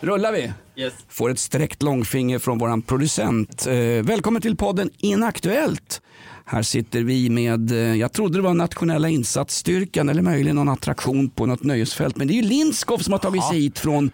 Rullar vi? Yes. Får ett sträckt långfinger från våran producent. Välkommen till podden Inaktuellt. Här sitter vi med, jag trodde det var nationella insatsstyrkan eller möjligen någon attraktion på något nöjesfält. Men det är ju Lindskov som har tagit sig hit från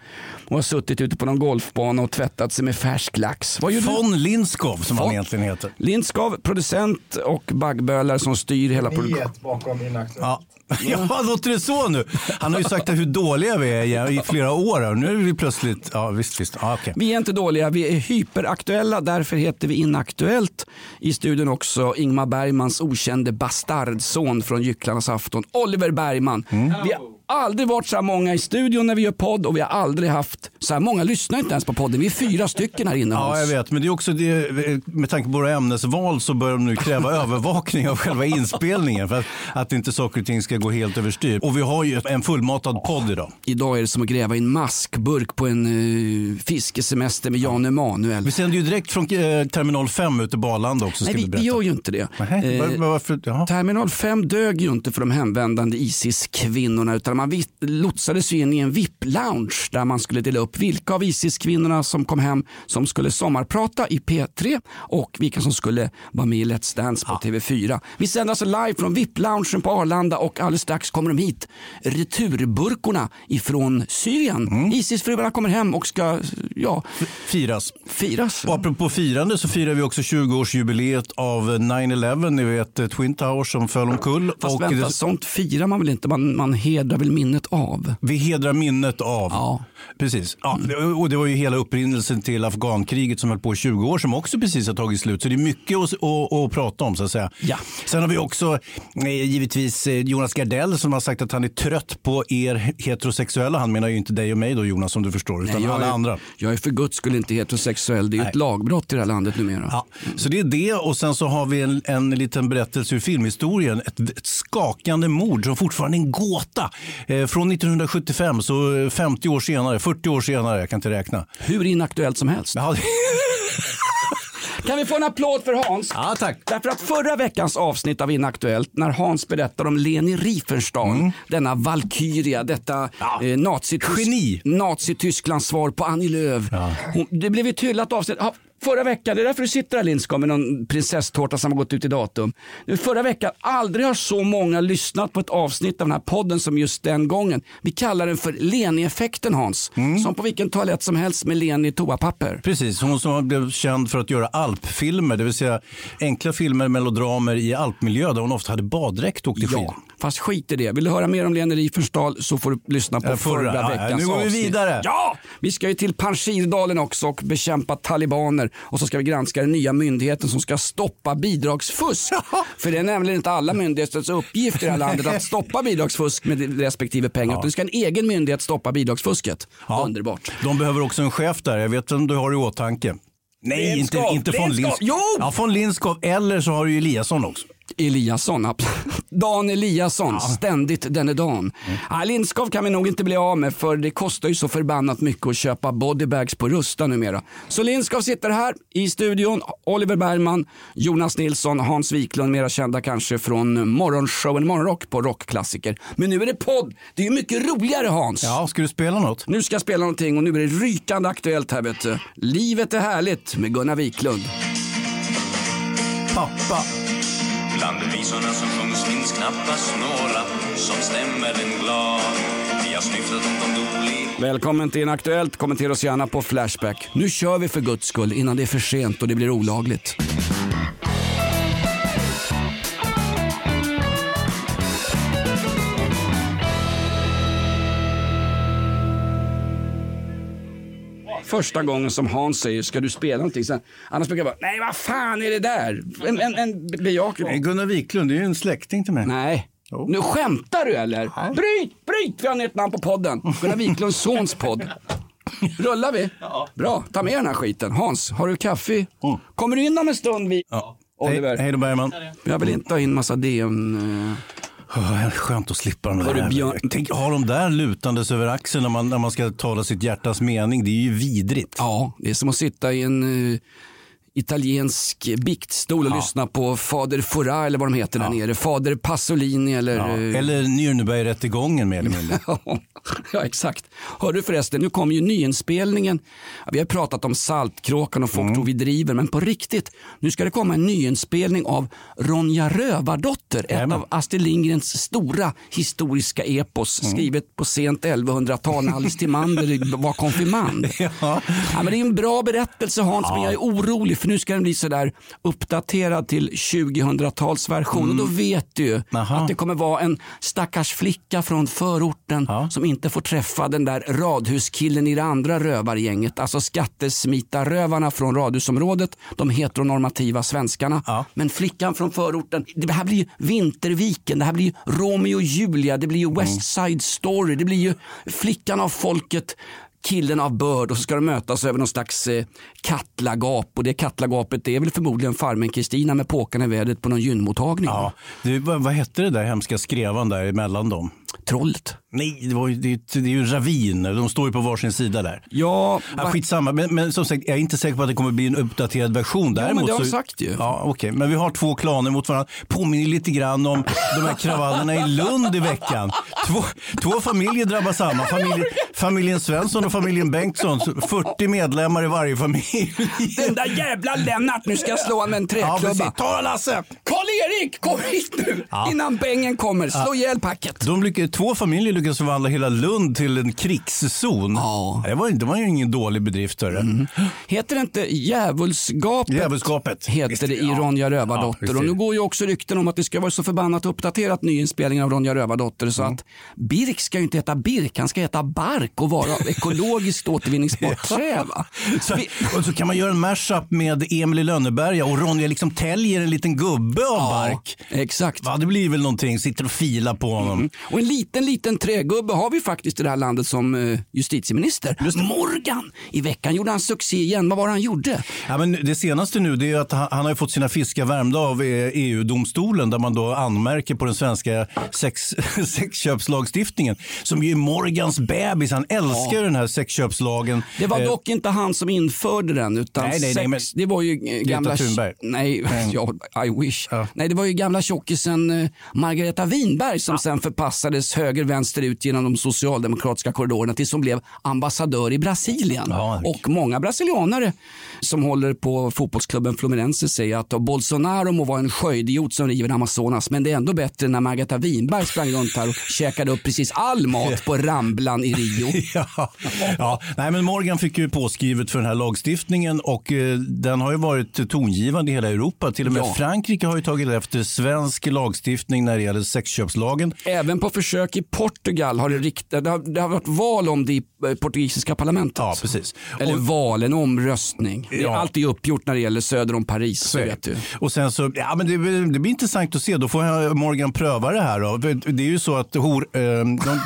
och har suttit ute på någon golfbana och tvättat sig med färsk lax. Von Lindskov som han egentligen heter. Lindskov, producent och baggbölar som styr hela produktionen. Bakom Inaktuellt. Ja. Ja, låter det så nu? Han har ju sagt hur dåliga vi är i flera år och nu är vi plötsligt, ja visst. Ja, okay. Vi är inte dåliga, vi är hyperaktuella, därför heter vi Inaktuellt. I studion också Ingmar Bergmans okände bastardson från Gycklarnas afton, Oliver Bergman. Mm. Vi har aldrig varit så här många i studion när vi gör podd och vi har aldrig haft så här många lyssnar inte ens på podden. Vi är 4 stycken här inne. Ja, jag vet, men det är också det, med tanke på våra ämnesval så börjar de nu kräva övervakning av själva inspelningen för att inte saker och ting ska gå helt överstyr. Och vi har ju en fullmatad podd idag. Idag är det som att gräva in maskburk på en fiskesemester med Jan Emanuel. Vi sänder ju direkt från Terminal 5 ute på Arlanda också. Nej, vi gör ju inte det. Terminal 5 dög ju inte för de hemvändande ISIS-kvinnorna utan man lotsades in i en VIP-lounge där man skulle dela upp vilka av ISIS-kvinnorna som kom hem som skulle sommarprata i P3 och vilka som skulle vara med i Let's Dance på TV4. Vi sänder alltså live från VIP-loungen på Arlanda och alldeles strax kommer de hit. Returburkorna ifrån Syrien. Mm. ISIS-fruarna kommer hem och ska firas. Och apropå firande så firar vi också 20-årsjubileet av 9/11, ni vet Twin Towers som föll omkull. Fast och vänta, sånt firar man väl inte? Man hedrar väl minnet av? Vi hedrar minnet av. Ja. Precis. Ja, och det var ju hela upprinnelsen till Afghankriget som höll på 20 år som också precis har tagit slut. Så det är mycket att prata om så att säga. Ja. Sen har vi också givetvis Jonas Gardell som har sagt att han är trött på er heterosexuella. Han menar ju inte dig och mig då Jonas som du förstår utan alla andra. Jag är för guds skull inte heterosexuell. Det är ju ett lagbrott i det här landet numera. Ja. Så det är det och sen så har vi en liten berättelse ur filmhistorien. Ett skakande mord som fortfarande är en gåta. Från 1975 så 50 år senare, 40 år senare, jag kan inte räkna. Hur inaktuellt som helst. Ja, kan vi få en applåd för Hans? Ja, tack. Därför att förra veckans avsnitt av Inaktuellt när Hans berättar om Leni Riefenstahl, denna valkyria, detta Nazitysklands svar på Annie Lööf. Ja. Det blev ett hyllat avsnitt. Förra veckan, det är därför du sitter här Lindskov med någon prinsesstårta som har gått ut i datum. Förra veckan, aldrig har så många lyssnat på ett avsnitt av den här podden som just den gången. Vi kallar den för Leni-effekten Hans, som på vilken toalett som helst med Leni toapapper. Precis, hon som blev känd för att göra alpfilmer, det vill säga enkla filmer, melodramer i alpmiljö där hon ofta hade baddräkt och åkte skidor. Fast skit i det. Vill du höra mer om Leni Riefenstahl så får du lyssna på förra veckans avsnitt. Nu går vi vidare. Ja, vi ska ju till Panjshirdalen också och bekämpa talibaner. Och så ska vi granska den nya myndigheten som ska stoppa bidragsfusk. För det är nämligen inte alla myndigheters uppgift i det här landet att stoppa bidragsfusk med respektive pengar. Ja. Det ska en egen myndighet stoppa bidragsfusket. Ja. Underbart. De behöver också en chef där. Jag vet om du har i åtanke. Nej, inte von Lindskov. Jo! Ja, von Lindskov eller så har du Eliasson också. Dan Eliasson, ständigt denne Dan. Lindskov kan vi nog inte bli av med för det kostar ju så förbannat mycket att köpa bodybags på Rusta numera. Så Lindskov sitter här i studion, Oliver Bergman, Jonas Nilsson, Hans Wiklund, mera kända kanske från morgonshowen Morgonrock på Rockklassiker. Men nu är det podd, det är ju mycket roligare Hans. Ja, ska du spela något? Nu ska jag spela någonting och nu är det rykande aktuellt här vet du. Livet är härligt med Gunnar Wiklund. Pappa. Bland visorna som sjungs finns knappast några som stämmer en glad. Vi har snyftat om de dåliga. Välkommen till Inaktuellt. Kommentera oss gärna på Flashback. Nu kör vi för guds skull innan det är för sent och det blir olagligt. Första gången som Hans säger, ska du spela någonting? Sen, annars brukar jag bara, nej vad fan är det där? En bejakning. Gunnar Wiklund, det är ju en släkting till mig. Nej, nu skämtar du eller? Nej. Bryt, vi har ett namn på podden. Gunnar Wiklunds sons podd. Rullar vi? Ja. Bra, ta med den här skiten. Hans, har du kaffe? Kommer du in om en stund? Ja. Oliver. Hej då Bergman. Jag vill inte ha in massa DM. Skönt att slippa dem där. Tänk, har de där lutandes över axeln när man ska tala sitt hjärtas mening. Det är ju vidrigt. Ja, det är som att sitta i en italiensk biktstol och lyssna på Fader Fora eller vad de heter där nere. Fader Pasolini eller... Ja. Eller Nürnberg-rättegången mer eller mindre. Ja, exakt. Hör du förresten, nu kommer ju nyinspelningen. Vi har pratat om Saltkråkan och folk tror vi driver, men på riktigt, nu ska det komma en nyinspelning av Ronja Rövardotter, ett av Astrid Lindgrens stora historiska epos, skrivet på sent 1100-tal när Alice Timander var konfirmand. Ja, men det är en bra berättelse, Hans, men jag är orolig för nu ska den bli så där uppdaterad till 2000-talsversion och då vet du ju att det kommer vara en stackars flicka från förorten som inte får träffa den där radhuskillen i det andra rövargänget, alltså skattesmitarrövarna från radhusområdet, de heteronormativa svenskarna, men flickan från förorten, det här blir ju Vinterviken, det här blir ju Romeo och Julia, det blir ju West Side Story, det blir ju flickan av folket, killen av börd, och så ska de mötas över någon slags kattlagap, och det kattlagapet är väl förmodligen Farmen Kristina med påkarna i vädret på någon gynmottagning. Ja, vad hette det där hemska skrevan där emellan dem? Trollet. Nej, det är ju raviner. De står ju på varsin sida där. Ja, skitsamma. Men som sagt, jag är inte säker på att det kommer bli en uppdaterad version. Däremot, ja, men det har jag sagt ju. Ja, okej. Men vi har två klaner mot varandra. Påminner lite grann om de här kravallerna i Lund i veckan. Två familjer drabbar samma. Familjen Svensson och familjen Bengtsson. 40 medlemmar i varje familj. Den där jävla Lennart, nu ska jag slå med en träklubba. Ja, ta Lasse! Karl-Erik, kom hit nu! Ja. Innan bängen kommer, slå ihjäl packet. Två familjer lyckas förvandla hela Lund till en krigszon. Ja. Det var ju ingen dålig bedrift. Heter det inte Djävulsgapet? Djävulsgapet. Heter det i Ronja Rövardotter. Ja, och nu går ju också rykten om att det ska vara så förbannat uppdaterat nyinspelningen av Ronja Rövardotter så att Birk ska ju inte heta Birk, han ska heta Bark och vara ekologiskt återvinningsbart trä. Och så kan man göra en mashup med Emil i Lönneberga och Ronja liksom täljer en liten gubbe av Bark. Exakt. Va, det blir väl någonting, sitter och filar på honom. Och en liten trägubbe har vi faktiskt i det här landet som justitieminister. Just Morgan! I veckan gjorde han succé igen. Vad var det han gjorde? Ja, men det senaste nu det är att han har fått sina fiskar värmda av EU-domstolen där man då anmärker på den svenska sexköpslagstiftningen som ju är Morgans bebis. Han älskar den här sexköpslagen. Det var dock inte han som införde den utan det var ju gamla... Nej, det var ju gamla tjockisen Margareta Winberg som sen förpassades höger-vänster ut genom de socialdemokratiska korridorerna tills hon blev ambassadör i Brasilien. Ja, och många brasilianare som håller på fotbollsklubben Fluminense säger att Bolsonaro må vara en sköjdiot som river Amazonas, men det är ändå bättre när Margareta Winberg sprang runt här och käkade upp precis all mat på Ramblan i Rio. Nej, men Morgan fick ju påskrivet för den här lagstiftningen och den har ju varit tongivande i hela Europa. Till och med Frankrike har ju tagit efter svensk lagstiftning när det gäller sexköpslagen. Även på försök i Portugal har det har varit val om det i portugisiska parlamentet. Ja, precis. Eller en omröstning. Ja. Det är alltid uppgjort när det gäller söder om Paris. Så vet du. Och sen så, men det blir intressant att se. Då får Morgan pröva det här. Då. Det är ju så att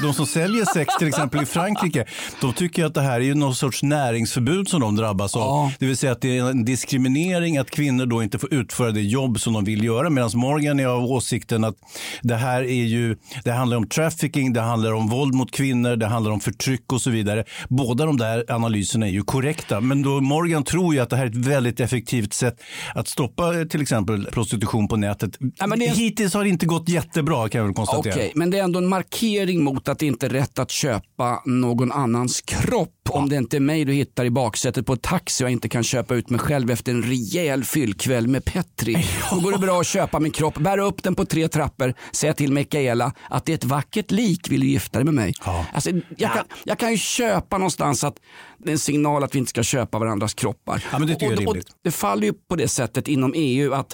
de som säljer sex till exempel i Frankrike, de tycker att det här är ju någon sorts näringsförbud som de drabbas av. Det vill säga att det är en diskriminering att kvinnor då inte får utföra det jobb som de vill göra. Medan Morgan är av åsikten att det här är ju... Det handlar om trafficking, det handlar om våld mot kvinnor, det handlar om förtryck och så vidare. Båda de där analyserna är ju korrekta. Men då Morgan tror ju att det här är ett väldigt effektivt sätt att stoppa till exempel prostitution på nätet. Ja, men hittills har det inte gått jättebra kan jag väl konstatera. Okej, men det är ändå en markering mot att det inte är rätt att köpa någon annans kropp. Om det inte är mig du hittar i baksätet på ett taxi jag inte kan köpa ut mig själv efter en rejäl fyllkväll med Petri. Då går det bra att köpa min kropp, bära upp den på 3 trappor, säga till Mikaela att det är ett vackert lik, vill du gifta dig med mig? Ja. Alltså, jag kan ju köpa någonstans att det är en signal att vi inte ska köpa varandras kroppar. Ja, men det är ju rimligt. Det faller ju på det sättet inom EU att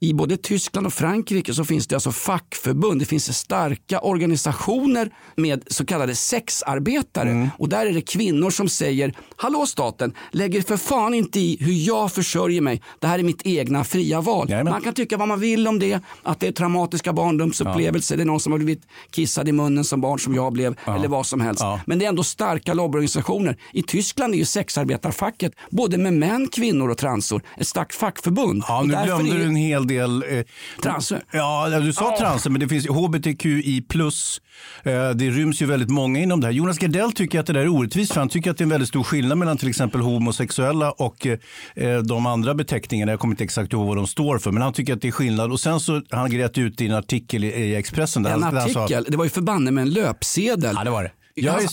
i både Tyskland och Frankrike så finns det alltså fackförbund, det finns starka organisationer med så kallade sexarbetare. Och där är det kvinnor som säger: hallå staten, lägger för fan inte i hur jag försörjer mig. Det här är mitt egna fria val. Jajamän. Man kan tycka vad man vill om det, att det är traumatiska barndomsupplevelser, ja. Det är någon som har blivit kissad i munnen som barn som jag blev, ja. Eller vad som helst, ja. Men det är ändå starka lobbyorganisationer. I Tyskland är ju sexarbetarfacket, både med män, kvinnor och transor, ett starkt fackförbund. Ja, nu glömde du en hel del transer. Ja, du sa transer, men det finns HBTQI+. Det ryms ju väldigt många inom det här. Jonas Gardell tycker att det där är orättvist, för han tycker att det är en väldigt stor skillnad mellan till exempel homosexuella och de andra beteckningarna. Jag kommer inte exakt ihåg vad de står för, men han tycker att det är skillnad. Och sen så han grät ut i en artikel i Expressen. Där han sa, det var ju förbanne med en löpsedel. Ja, det var det.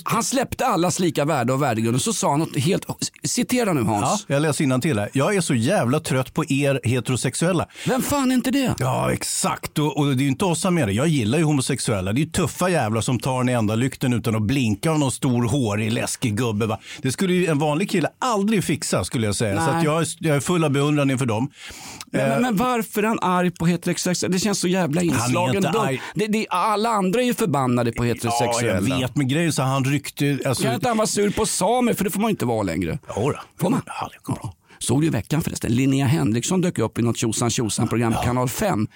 Han släppte allas lika värde och värdegrunden, så sa han något helt... Citera nu, Hans. Ja, jag läser innantill här. Jag är så jävla trött på er heterosexuella. Vem fan är inte det? Ja, exakt. Och det är ju inte oss med det. Jag gillar ju homosexuella. Det är ju tuffa jävlar som tar den enda lykten utan att blinka av någon stor hårig läskig gubbe. Va? Det skulle ju en vanlig kille aldrig fixa, skulle jag säga. Nej. Så att jag är full av beundran inför dem. Men varför är han arg på heterosexuella? Det känns så jävla inslagen. Alla andra är ju förbannade på heterosexuella. Ja, jag vet, med grejer. Så han ryckte... Alltså... Kan inte han vara sur på samer, för det får man inte vara längre. Jodå. Får man? Ja, det kommer. Såg du i veckan förresten? Linnea Henriksson dök upp i något tjosan-tjosan-program, ja. Kanal 5.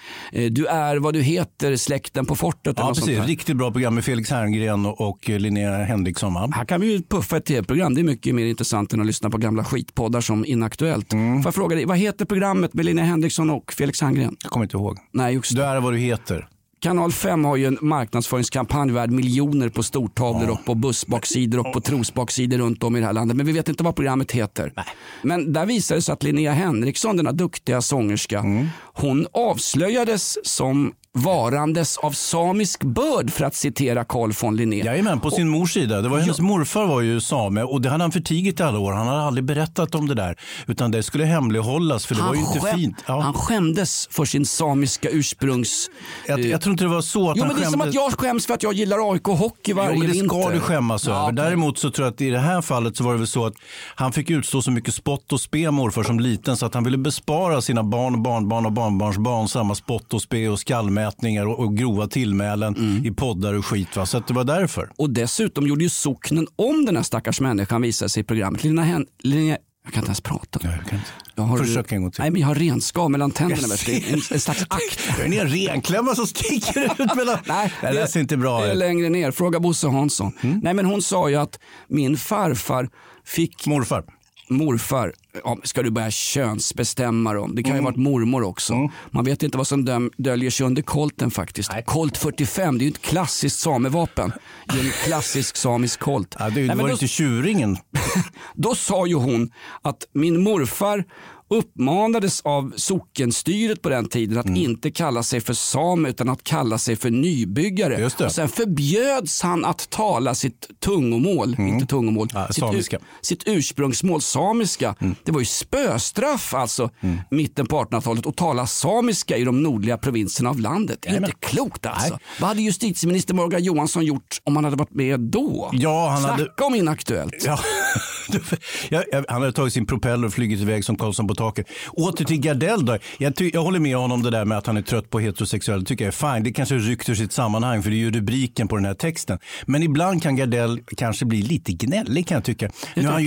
Du är vad du heter, släkten på fortet. Ja, precis. Riktigt bra program med Felix Herngren och Linnea Henriksson. Va? Här kan vi ju puffa ett tv-program. Det är mycket mer intressant än att lyssna på gamla skitpoddar som Inaktuellt. Får jag fråga dig, vad heter programmet med Linnea Henriksson och Felix Herngren? Jag kommer inte ihåg. Nej, just det. Du är vad du heter. Kanal 5 har ju en marknadsföringskampanj värd miljoner på stortavlor och på bussbaksidor och på trosbaksidor runt om i det här landet. Men vi vet inte vad programmet heter. Nej. Men där visar det sig att Linnea Henriksson, denna duktiga sångerska, hon avslöjades som varandes av samisk börd, för att citera Carl von Linné. Jajamän, på sin mors sida. Det var hennes morfar var ju same, och det hade han förtigit alla år. Han hade aldrig berättat om det där, utan det skulle hemlighållas, för det var ju inte fint. Ja. Han skämdes för sin samiska ursprungs... Jag tror inte det var så att han skämdes. Jo, men det är som att jag skäms för att jag gillar AIK hockey varje vinter. Jo, men det ska du skämmas över. Däremot så tror jag att i det här fallet så var det väl så att han fick utstå så mycket spott och spe, morfar, som liten, så att han ville bespara sina barn, barnbarn och barnbarnsbarn samma spott och spe och skallmän och grova tillmälen i poddar och skit, va? Så att det var därför. Och dessutom gjorde ju socknen om den här stackars människan, visade sig i programmet. Jag kan inte ens prata. Nej, jag kan inte. Försök en gång till. Nej, men jag har renskav mellan tänderna. En slags akt. Det är en renklämma som sticker ut mellan... Nej, det ser inte bra ut. Längre ner. Fråga Bosse Hansson. Nej, men hon sa ju att min farfar fick... Morfar. Ja, ska du börja könsbestämma dem? Det kan ju ha varit mormor också. Man vet inte vad som döljer sig under kolten faktiskt. Nej. Kolt 45, det är ju ett klassiskt samevapen. Det är en klassisk samisk kolt. Ja, det var ju inte tjuringen. Då sa ju hon att min morfar uppmanades av sockenstyret på den tiden att inte kalla sig för sam, utan att kalla sig för nybyggare. Och sen förbjöds han att tala sitt tungomål, sitt ursprungsmål samiska. Det var ju spöstraff alltså mitten på 1800-talet och tala samiska i de nordliga provinserna av landet. Det är inte klokt alltså. Nej. Vad hade justitieminister Morgan Johansson gjort om han hade varit med då? Ja, han snacka hade... om Inaktuellt. Ja. Han hade tagit sin propeller och flugit iväg som Karlsson på taket. Åter till Gardell då. Jag håller med honom det där med att han är trött på heterosexuella. Det tycker jag är fine. Det kanske ryckt ur sitt sammanhang, för det är ju rubriken på den här texten. Men ibland kan Gardell kanske bli lite gnällig, kan jag tycka. Han är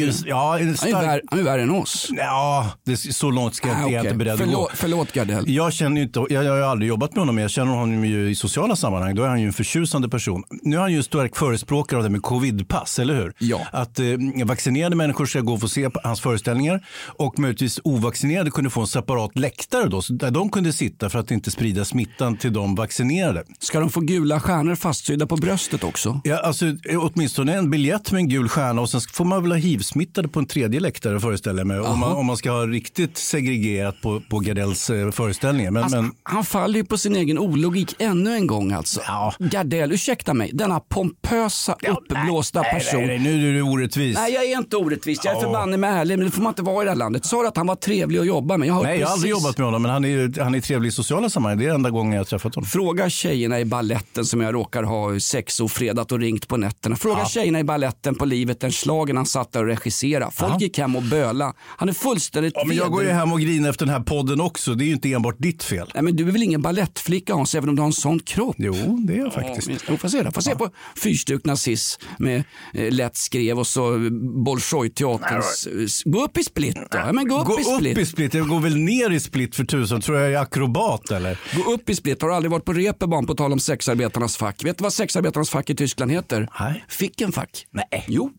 ju värre än oss. Ja, så långt ska jag inte beredd att gå. Förlåt Gardell. Jag har ju aldrig jobbat med honom. Jag känner honom ju i sociala sammanhang. Då är han ju en förtjusande person. Nu är han ju en stark förespråkare av det med covidpass, eller hur? Ja. Att vaccinerade människor ska gå och få se hans föreställningar, och möjligtvis ovaccinerade kunde få en separat läktare då, så där de kunde sitta för att inte sprida smittan till de vaccinerade. Ska de få gula stjärnor fastsydda på bröstet också? Ja, alltså åtminstone en biljett med en gul stjärna, och sen får man väl ha hivsmittade på en tredje läktare, föreställer jag mig, om man ska ha riktigt segregerat på Gardells föreställningar. Men, alltså, han faller ju på sin egen ologik ännu en gång alltså. Ja. Gardell, ursäkta mig, denna pompösa, uppblåsta person. Nej, nu är du orättvis. Nej, jag är inte orättvis. Jag är förbannad med ärlig, men det får man inte vara i det här landet. Sa att han var trevlig att jobba med. Jag har aldrig jobbat med honom, men han är trevlig i sociala sammanhang. Det är enda gången jag har träffat honom. Fråga tjejerna i balletten som jag råkar ha sex och fredat och ringt på nätterna. Fråga tjejerna i balletten på livet, den slagen han satt där och regisserade. Folk gick hem och böla. Han är fullständigt... Ja, men jag går ju hem och griner efter den här podden också. Det är ju inte enbart ditt fel. Nej, men du är väl ingen ballettflicka, Hans, även om du har en sån kropp? Jo, det är jag faktiskt. Ja, får se det. Får se på fyrstuk nazis med lätt skrev och så Bolshoi-teaterns... Gå upp i Split då. Ja, men gå upp i split. Jag går väl ner i Split för tusen. Tror jag är akrobat eller? Gå upp i Split. Har du aldrig varit på Reeperbahn på tal om sexarbetarnas fack? Vet du vad sexarbetarnas fack i Tyskland heter? Nej. Fickenfack. Nej. Jo.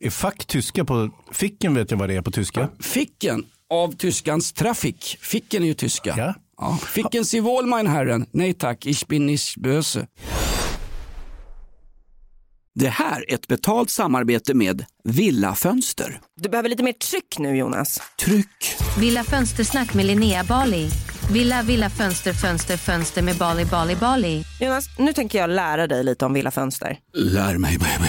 Är fack tyska på... Ficken vet jag vad det är på tyska. Ficken av tyskans trafik. Ficken är ju tyska. Ja. Ja. Ficken sie wohl, mein Herren. Nej tack, ich bin nicht böse. Det här är ett betalt samarbete med Villa Fönster. Du behöver lite mer tryck nu, Jonas. Tryck. Villa Fönstersnack med Linnea Bali. Villa fönster med Bali. Jonas, nu tänker jag lära dig lite om Villa Fönster. Lär mig, baby.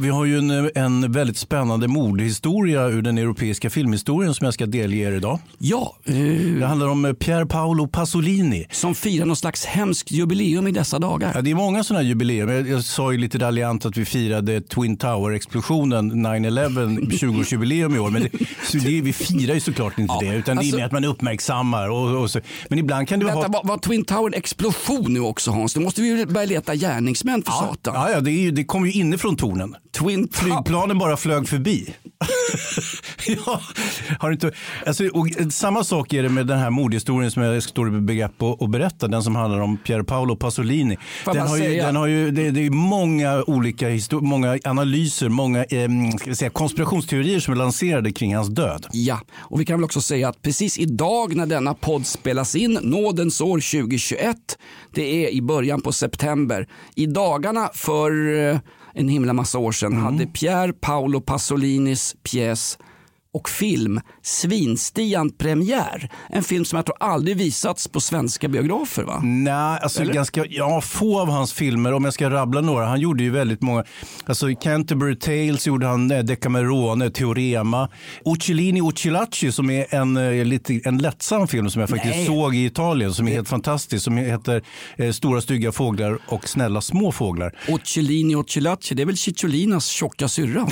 Vi har ju en väldigt spännande mordhistoria ur den europeiska filmhistorien som jag ska delge er idag. Ja. Det handlar om Pier Paolo Pasolini. Som firar någon slags hemskt jubileum i dessa dagar. Ja, det är många sådana jubileum. Jag sa ju lite raljant att vi firade Twin Tower-explosionen 9/11 20-årsjubileum i år. Men vi firar ju såklart inte det. Utan alltså, det är med att man uppmärksammar. Och så. Men ibland kan du vänta, var Twin Tower-explosion nu också, Hans? Då måste vi ju börja leta gärningsmän för satan. Ja, det kommer ju inifrån tornen. Flygplanen bara flög förbi. Ja, har inte, alltså, och samma sak är det med den här mordhistorien som jag står i begrepp att berätta. Den som handlar om Pier Paolo Pasolini. Det är många olika många analyser, många ska vi säga, konspirationsteorier som är lanserade kring hans död. Ja, och vi kan väl också säga att precis idag när denna podd spelas in, nådens år 2021, det är i början på september. I dagarna för en himla massa år sedan hade Pier Paolo Pasolinis pjäs och film Svinstian premiär. En film som jag tror aldrig visats på svenska biografer, va? Nej, alltså ganska, ja, få av hans filmer, om jag ska rabbla några. Han gjorde ju väldigt många. Alltså i Canterbury Tales gjorde han Decamerone, Teorema. Uccellini Uccellacci, som är en lättsam film som jag faktiskt såg i Italien, som är helt fantastisk, som heter Stora stygga fåglar och snälla små fåglar. Uccellini Uccellacci, det är väl Cicciolinas tjocka syrra?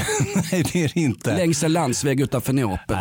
Nej, det är det inte. Längs en landsväg utanför Neapel.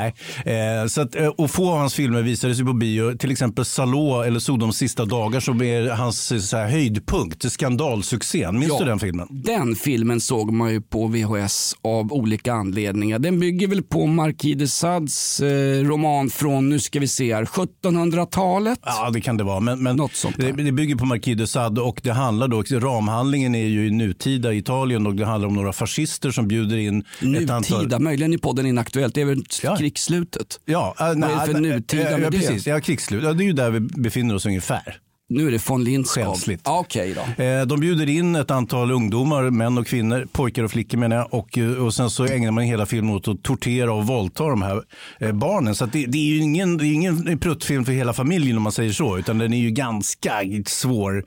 Nej. Så att, och få av hans filmer visades ju på bio. Till exempel Salò eller Sodoms sista dagar, som är hans så här höjdpunkt, skandalsuccén. Minns du den filmen? Den filmen såg man ju på VHS av olika anledningar. Den bygger väl på Marquis de Sade's roman från, nu ska vi se här, 1700-talet. Ja, det kan det vara. Men något sånt där. Det bygger på Marquis de Sade, och det handlar då, ramhandlingen är ju i nutida Italien, och det handlar om några fascister som bjuder in nutida, ett antal... Möjligen i podden inaktuellt, det är väl krigsslutet. Ja, för nutida med det? Precis, krigsslutet. Ja, det är ju där vi befinner oss ungefär. Nu är det von Lindskov. Okej då. De bjuder in ett antal ungdomar, män och kvinnor, pojkar och flickor menar jag, och sen så ägnar man hela filmen åt att tortera och våldta de här barnen. Så att det är ju ingen pruttfilm för hela familjen, om man säger så, utan den är ju ganska svår,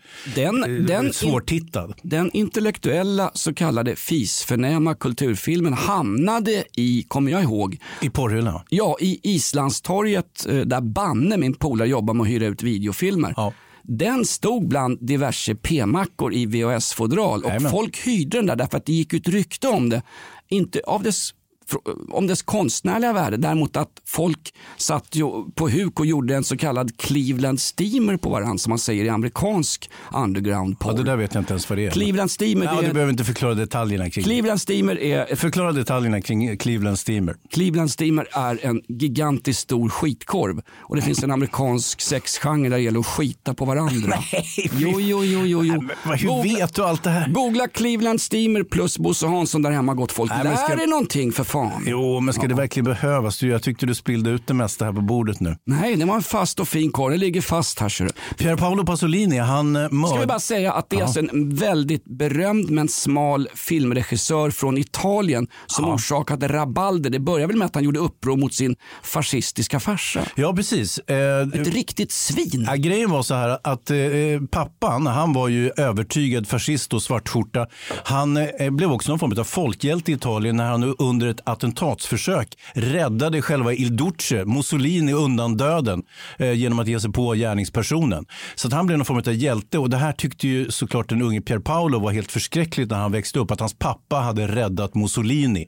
svårtittad. Den intellektuella så kallade fisförnäma kulturfilmen hamnade i, kommer jag ihåg, i porrhyllan. Ja, i Islandstorget, där Banne, min polare, jobbar med att hyra ut videofilmer. Ja. Den stod bland diverse p-mackor i VHS-fodral, och folk hyrde den där därför att det gick ut rykte om det. Inte av dess konstnärliga värde, däremot att folk satt ju på huk och gjorde en så kallad Cleveland Steamer på varandra, som man säger i amerikansk underground porn. Ja, det där vet jag inte ens vad det är. Cleveland Steamer... Ja, du behöver inte förklara detaljerna kring Cleveland Steamer är... Förklara detaljerna kring Cleveland Steamer. Cleveland Steamer är en gigantiskt stor skitkorv, och det finns en amerikansk sexgenre där det gäller att skita på varandra. Jo. Men hur vet du allt det här? Googla Cleveland Steamer plus Bosse Hansson där hemma, gott folk. Nej, där är någonting för fan. Jo, men ska det verkligen behövas? Jag tyckte du spillde ut det mesta här på bordet nu. Nej, det var en fast och fin korg. Det ligger fast här, ser du. Pier Paolo Pasolini, han... Ska vi bara säga att det är en väldigt berömd men smal filmregissör från Italien som orsakade rabalder. Det började väl med att han gjorde uppror mot sin fascistiska farsa. Ja, precis. Ett riktigt svin. Grejen var så här att pappan, han var ju övertygad fascist och svartskjorta. Han blev också någon form av folkhjälte i Italien när han under ett attentatsförsök räddade själva Il Duce, Mussolini, undan döden genom att ge sig på gärningspersonen. Så att han blev någon form av hjälte, och det här tyckte ju såklart den unge Pier Paolo var helt förskräckligt när han växte upp, att hans pappa hade räddat Mussolini.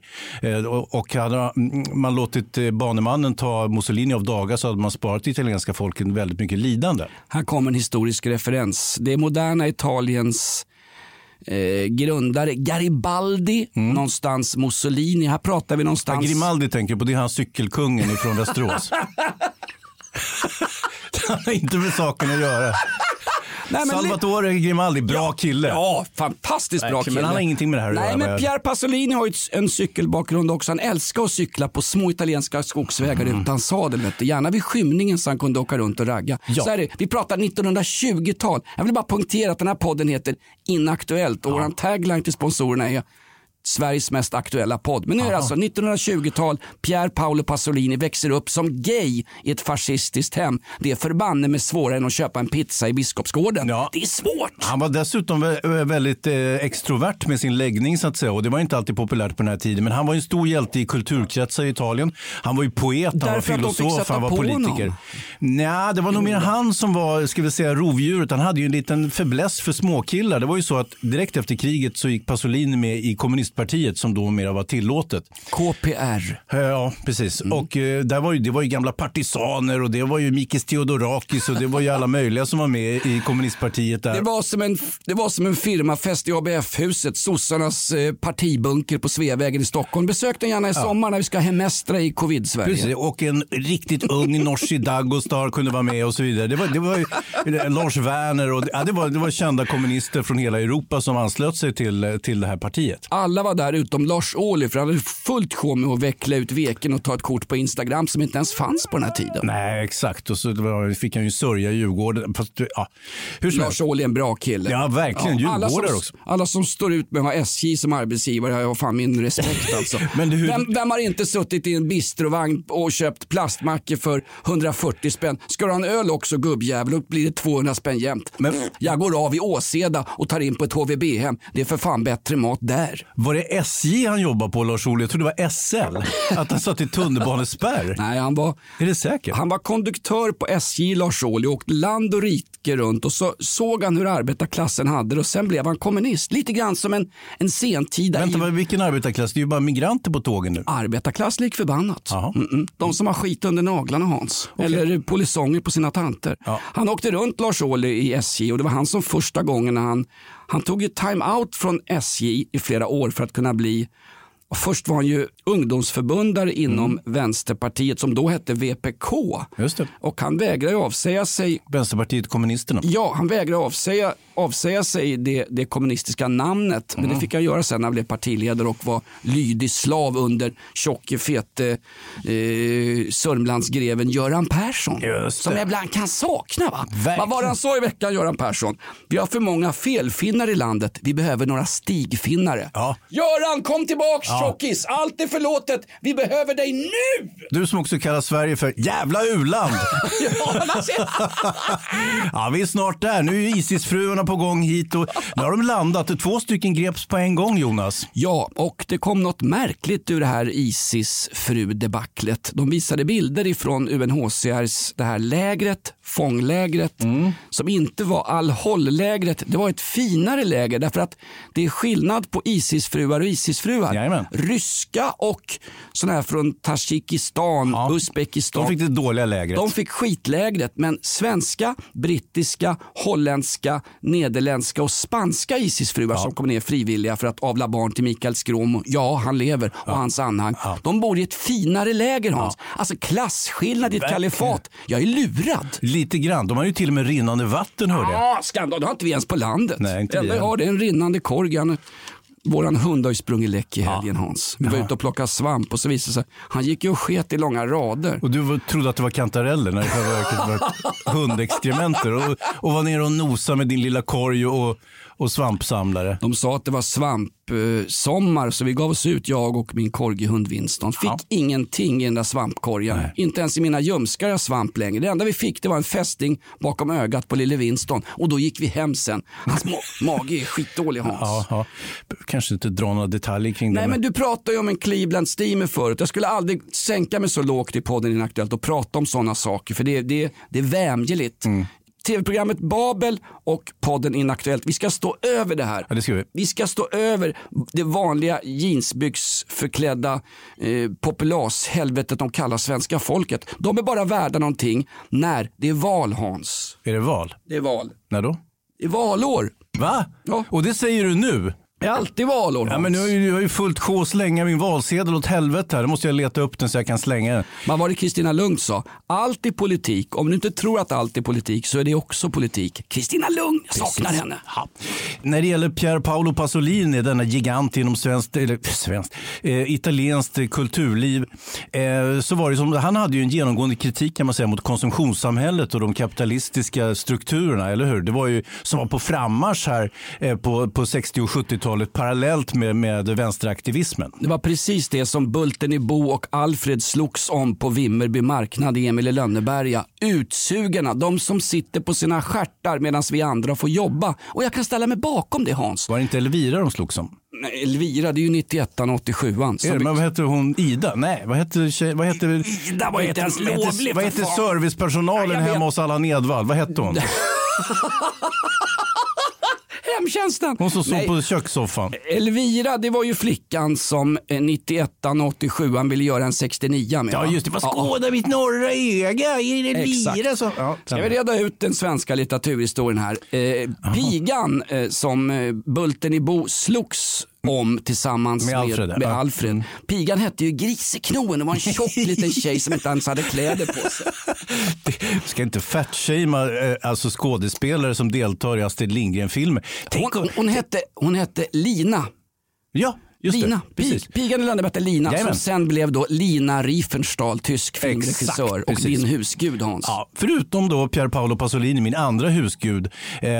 Och hade man låtit banemannen ta Mussolini av dagar, så hade man sparat italienska folket väldigt mycket lidande. Här kommer en historisk referens. Det är moderna Italiens grundare Garibaldi, någonstans Mussolini. Här pratar vi någonstans... Ja, Grimaldi tänker på, det är han cykelkungen ifrån Västerås. Han har inte med saken att göra. Nej, men Salvatore Grimaldi, bra kille. Ja, fantastiskt bra kille. Men han har ingenting med det här att göra. Nej, men Pier Pasolini har ju en cykelbakgrund också. Han älskar att cykla på små italienska skogsvägar utan sadel, vet du. Gärna vid skymningen så han kunde åka runt och ragga. Ja. Så är det, vi pratar 1920-tal. Jag vill bara punktera att den här podden heter Inaktuellt, och vår tagline till sponsorerna är Sveriges mest aktuella podd. Men nu är det alltså 1920-tal. Pier Paolo Pasolini växer upp som gay i ett fascistiskt hem. Det är förbanne med svårare än att köpa en pizza i Biskopsgården. Ja. Det är svårt. Han var dessutom väldigt extrovert med sin läggning, så att säga. Och det var inte alltid populärt på den här tiden. Men han var en stor hjälte i kulturkretsar i Italien. Han var ju poet, han var filosof, han var politiker. Nej, det var nog mer han som var, ska vi säga, rovdjuret. Han hade ju en liten fäbless för småkillar. Det var ju så att direkt efter kriget så gick Pasolini med i kommunistpartiet, som då mer var tillåtet. KPR. Ja, precis. Och det var ju gamla partisaner, och det var ju Mikis Theodorakis, och det var ju alla möjliga som var med i kommunistpartiet där. Det var som en firmafest i ABF-huset, sossarnas partibunker på Sveavägen i Stockholm. Besök den gärna i sommar när vi ska hemestra i covid-Sverige. Precis, och en riktigt ung Nooshi Dagostar kunde vara med och så vidare. Det var ju Lars Werner, och det var kända kommunister från hela Europa som anslöt sig till det här partiet. Alla alla var där utom Lars Ohly, för han hade fullt sjå med att veckla ut veken och ta ett kort på Instagram som inte ens fanns på den här tiden. Nej, exakt. Och så fick han ju sörja Djurgården. Ja. Lars Ohly är en bra kille. Ja, verkligen. Ja, Djurgårdare också. Alla som står ut med att ha SJ som arbetsgivare har jag fan min respekt alltså. Men hur... vem har inte suttit i en bistrovagn och köpt plastmackor för 140 spänn? Ska du ha en öl också, gubbjävel, och blir det 200 spänn jämt. Men... jag går av i Åseda och tar in på ett HVB-hem. Det är för fan bättre mat där. Var det SJ han jobbade på, Lars Ohly? Jag tror det var SL. Att han satt i tunnelbanespärr. Nej, han var... Är det säkert? Han var konduktör på SJ, Lars Ohly, och åkte land och rike runt. Och så såg han hur arbetarklassen hade det. Och sen blev han kommunist. Lite grann som en sentida... Vänta, vilken arbetarklass? Det är ju bara migranter på tågen nu. Arbetarklass lik förbannat. De som har skit under naglarna, Hans. Okay. Eller polisonger på sina tanter. Ja. Han åkte runt, Lars Ohly, i SJ. Och det var han som första gången han tog ju time-out från SJ i flera år för att kunna bli... Först var han ju ungdomsförbundare inom Vänsterpartiet som då hette VPK. Just det. Och han vägrade avsäga sig... Vänsterpartiet kommunisterna. Ja, han vägrade avsäga sig det kommunistiska namnet. Men det fick han göra sen när han blev partiledare och var lydig slav under tjocke, fete Sörmlandsgreven Göran Persson. Just det. Som jag ibland kan sakna, va? Verkligen. Vad var det han sa i veckan, Göran Persson? Vi har för många felfinnare i landet. Vi behöver några stigfinnare. Ja. Göran, kom tillbaka! Ja. Tjockis, allt är förlåtet. Vi behöver dig nu! Du som också kallar Sverige för jävla u-land. Ja, vi är snart där. Nu är ISIS-fruarna på gång hit. Och nu har de landat. 2 stycken greps på en gång, Jonas. Ja, och det kom något märkligt ur det här ISIS-fru-debaclet. De visade bilder ifrån UNHCRs det här lägret, fånglägret, som inte var Al-Hol-lägret. Det var ett finare läger därför att det är skillnad på ISIS-fruar och ISIS-fruar. Jajamän. Ryska och sådana här från Tadzjikistan, Uzbekistan. De fick det dåliga lägret. De fick skitlägret, men svenska, brittiska, holländska, nederländska och spanska ISIS-fruar som kom ner frivilliga för att avla barn till Mikael Skråmo. Ja, han lever och hans anhang. Ja. De bor i ett finare läger, Hans. Ja. Alltså klassskillnad i ett kalifat. Jag är lurad. Lite grann. De har ju till och med rinnande vatten, hörde jag. Ja, skandal. Det har inte vi ens på landet. Nej, inte vi. Ja, det är en rinnande korgan. Våran hund har ju sprungit läck i helgen, Hans. Vi var ute och plockade svamp och så visade sig. Han gick ju och sket i långa rader. Och du trodde att det var kantareller när det var hundexkrementer. Och var nere och nosade med din lilla korg och svampsamlare. De sa att det var svampsommar, så vi gav oss ut, jag och min korgihund Winston. Fick ingenting i den där svampkorgen. Nej. Inte ens i mina gömskar svamp längre. Det enda vi fick, det var en fästing bakom ögat på lille Winston. Och då gick vi hem sen. Hans mage är skitdålig, Hans. Ja. Kanske inte dra några detaljer kring det. Nej, men du pratade ju om en Cleveland Steamer förut. Jag skulle aldrig sänka mig så lågt i podden Inaktuellt och prata om sådana saker. För det är vämjeligt. TV-programmet Babel och podden Inaktuellt. Vi ska stå över det här. Ja, det ska vi. Vi ska stå över det vanliga jeansbyxförklädda populashelvetet de kallar svenska folket. De är bara värda någonting när det är val, Hans. Är det val? Det är val. När då? Det är valår. Va? Ja. Och det säger du nu? Det är alltid valår. Ja, men nu har ju fullt sjå att slänga min valsedel åt helvete här. Då måste jag leta upp den så jag kan slänga den. Men vad det Kristina Lund sa? Allt är politik. Om du inte tror att allt är politik så är det också politik. Kristina Lund, jag saknar henne. Ja. När det gäller Pier Paolo Pasolini, denna gigant inom italienskt kulturliv, så var det som, han hade ju en genomgående kritik, kan man säga, mot konsumtionssamhället och de kapitalistiska strukturerna, eller hur? Det var ju som var på frammarsch här på 60- och 70-talet. Parallellt med vänsteraktivismen. Det var precis det som Bulten i Bo och Alfred slogs om på Vimmerby marknad i Emil i Lönneberga. Utsugarna, de som sitter på sina stjärtar medan vi andra får jobba. Och jag kan ställa mig bakom det, Hans. Var det inte Elvira de slogs om? Nej, Elvira, det är ju 91-87an. Men vad heter hon? Ida? Nej, vad heter Ida var inte ens lovlig. Vad heter servicepersonalen hemma hos Allan Edwall? Vad hette hon? Hemtjänsten. Hon som på kökssoffan. Elvira, det var ju flickan som 91-87 ville göra en 69 med. Ja, just det. Vad skådar mitt norra öga? Är det Elvira som... Ja, ska vi reda ut den svenska litteraturhistorien här? Pigan som Bulten i Bo slogs om tillsammans med Alfred. Pigan hette ju Griseknoen och var en tjock liten tjej som inte ens hade kläder på sig. Ska inte fatshama alltså skådespelare som deltar i Astrid Lindgren-filmer. Hon hette Lina. Ja. Just Lina, Pigan i Lönneberga Lina. Jajamän. Som sen blev då Lina Riefenstahl, tysk filmregissör. Och din husgud, Hans. Ja, förutom då Pier Paolo Pasolini, min andra husgud. Jag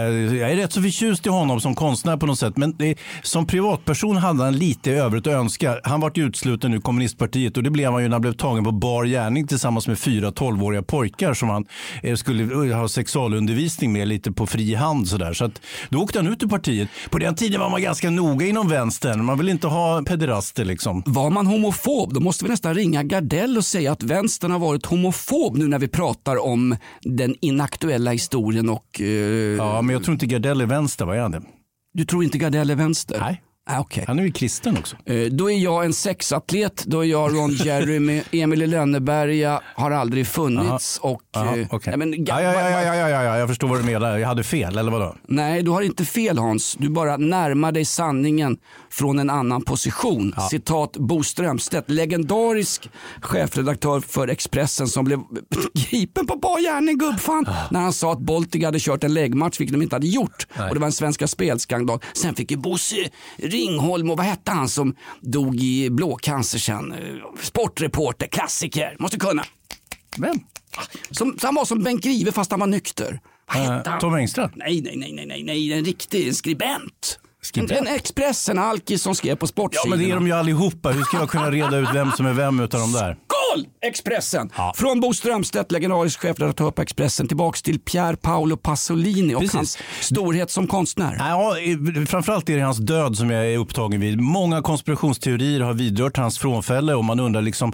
är rätt så förtjust i honom som konstnär på något sätt. Men som privatperson hade han lite övrigt att önska. Han var utsluten nu kommunistpartiet. Och det blev han ju när han blev tagen på bar gärning tillsammans med 4 12-åriga pojkar som han skulle ha sexualundervisning med lite på fri hand. Sådär. Så att, då åkte han ut ur partiet. På den tiden var man ganska noga inom vänstern. Man ville inte ha pederaster liksom. Var man homofob, då måste vi nästan ringa Gardell och säga att vänstern har varit homofob nu när vi pratar om den inaktuella historien och... Ja, men jag tror inte Gardell är vänster, vad är det? Du tror inte Gardell är vänster? Nej. Ah, okay. Han är ju kristen också. Då är jag en sexatlet. Då är jag Ron Jeremy. Emil i Lönneberga har aldrig funnits. Aha. Och okay. Jag förstår vad du menar. Jag hade fel, eller vadå? Nej, du har inte fel, Hans. Du bara närmar dig sanningen från en annan position. Ja. Citat Bo Strömstedt, legendarisk chefredaktör för Expressen, som blev gripen på bar gärning, gubbfan, när han sa att Boltig hade kört en läggmatch, vilket de inte hade gjort. Nej. Och det var en Svenska Spelskandal. Sen fick ju Bosse Ringholm, och vad hette han som dog i blåcancer sen? Sportreporter, klassiker, måste kunna. Vem? Han var som Bengt Grive fast han var nykter. Vad hette han? Tom Engström? Nej, en riktig skribent. En Expressen, Alkis, som skrev på sportsidan. Ja, men det är de ju allihopa. Hur ska jag kunna reda ut vem som är vem utav dem där? Skål, Expressen! Ja. Från Bo Strömstedt, legendarisk chefredaktör på Expressen, tillbaks till Pier Paolo Pasolini och hans storhet som konstnär. Ja, framförallt är det hans död som jag är upptagen vid. Många konspirationsteorier har vidrört hans frånfälle och man undrar liksom,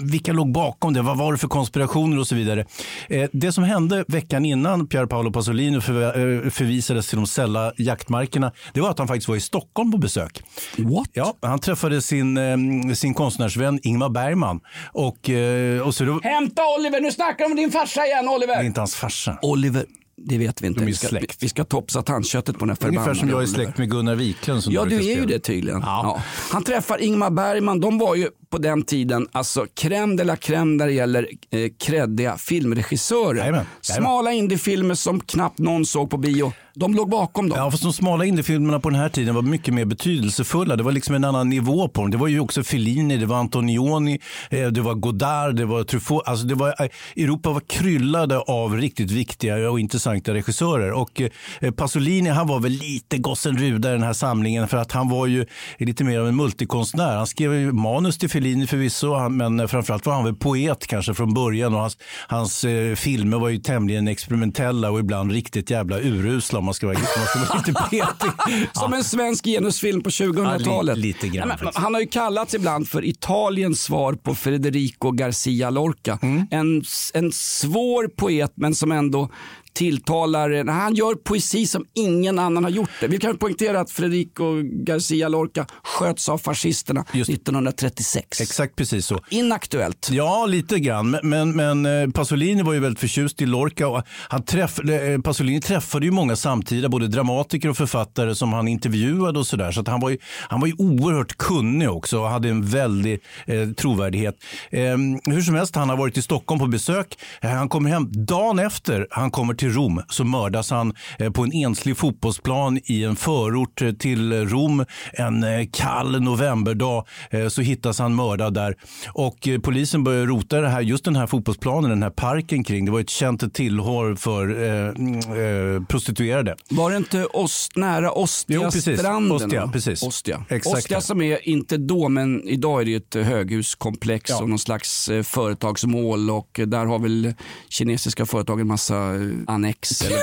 vilka låg bakom det? Vad var det för konspirationer och så vidare? Det som hände veckan innan Pier Paolo Pasolini förvisades till de sälla jaktmarkerna, det var att han faktiskt var i Stockholm på besök. What? Ja, han träffade sin konstnärsvän Ingmar Bergman. Och så då... Hämta Oliver, nu snackar de om din farsa igen, Oliver. Det är inte hans farsa. Oliver, det vet vi inte. Vi ska topsa tandköttet på den här förbannade. Ungefär som jag är släkt med Gunnar Wiklund. Som ja, du är ju det tydligen. Ja. Ja. Han träffar Ingmar Bergman. De var ju på den tiden alltså crème de la crème där det gäller kreddiga filmregissörer. Jajamän. Smala indiefilmer som knappt någon såg på bio. De låg bakom dem. Ja, fast de smala indiefilmerna på den här tiden var mycket mer betydelsefulla. Det var liksom en annan nivå på dem. Det var ju också Fellini, det var Antonioni, det var Godard, det var Truffaut. Alltså det var, Europa var kryllade av riktigt viktiga och intressanta regissörer. Och Pasolini, han var väl lite gossenruda i den här samlingen för att han var ju lite mer av en multikonstnär. Han skrev ju manus till Fellini förvisso, men framförallt var han väl poet kanske från början. Och hans filmer var ju tämligen experimentella och ibland riktigt jävla urusla. Man ska vara lite petig. Som en svensk genusfilm på 2000-talet. Han har ju kallats ibland för Italiens svar på Federico Garcia Lorca. Mm. En svår poet, men som ändå tilltalar. Han gör poesi som ingen annan har gjort det. Vi kan poängtera att Federico Garcia Lorca sköts av fascisterna 1936. Exakt, precis så. Inaktuellt. Ja, lite grann. Men Pasolini var ju väldigt förtjust i Lorca. Och Pasolini träffade ju många samtida, både dramatiker och författare som han intervjuade och sådär. Så att han var ju oerhört kunnig också och hade en väldig trovärdighet. Hur som helst, han har varit i Stockholm på besök. Han kommer hem dagen efter. Han kommer till Rom, så mördas han på en enslig fotbollsplan i en förort till Rom. En kall novemberdag så hittas han mördad där. Och polisen börjar rota det här, just den här fotbollsplanen, den här parken kring. Det var ett känt tillhåll för prostituerade. Var det inte nära Ostiastranden? Jo, precis. Ostia. Exakt. Ostia som är inte då, men idag är det ett höghuskomplex och någon slags företagsmål, och där har väl kinesiska företag en massa annex eller...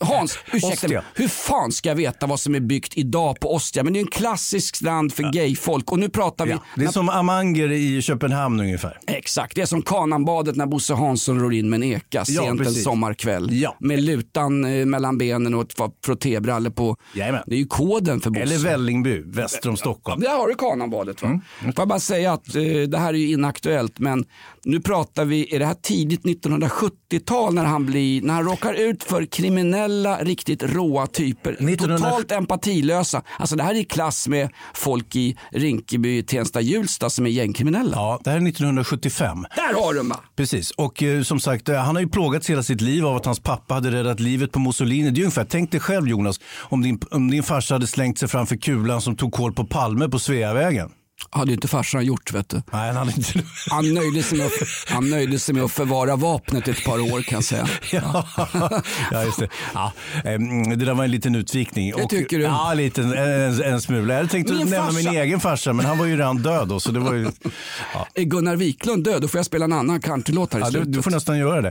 Hans, ursäkta mig. Hur fan ska jag veta vad som är byggt idag på Ostia? Men det är en klassisk strand för gayfolk. Och nu pratar vi... Det är som Amanger i Köpenhamn ungefär. Exakt, det är som Kananbadet när Bosse Hansson ror in med en eka sent en sommarkväll. Ja. Med lutan mellan benen och ett protébralle på... Jajamän. Det är ju koden för Bosse. Eller Vällingby, väster om Stockholm. Där har du Kananbadet, va? Mm. Får jag bara säga att det här är ju inaktuellt, men nu pratar vi, är det här tidigt 1970-tal när han blir... När han råkar ut för kriminella, riktigt råa typer. 1900... Totalt empatilösa. Alltså det här är i klass med folk i Rinkeby, Tensta, Hjulsta som är gängkriminella. Ja, det här är 1975. Där har de va! Precis, och som sagt, han har ju plågats hela sitt liv av att hans pappa hade räddat livet på Mussolini. Det är ungefär, tänk dig själv Jonas, om din farsa hade slängt sig framför kulan som tog koll på Palme på Sveavägen. Hade inte farsan gjort, vet du. Nej, han inte. Han nöjde sig med att förvara vapnet ett par år, kan jag säga. Ja, ja just det. Ja, det där var en liten utvikning. Det tycker du? Ja, en smula. Jag tänkte nämna min egen farsa, men han var ju redan död då, så det var ju... Ja. Är Gunnar Wiklund död? Då får jag spela en annan countrylåt här i slutet. Du får nästan göra det.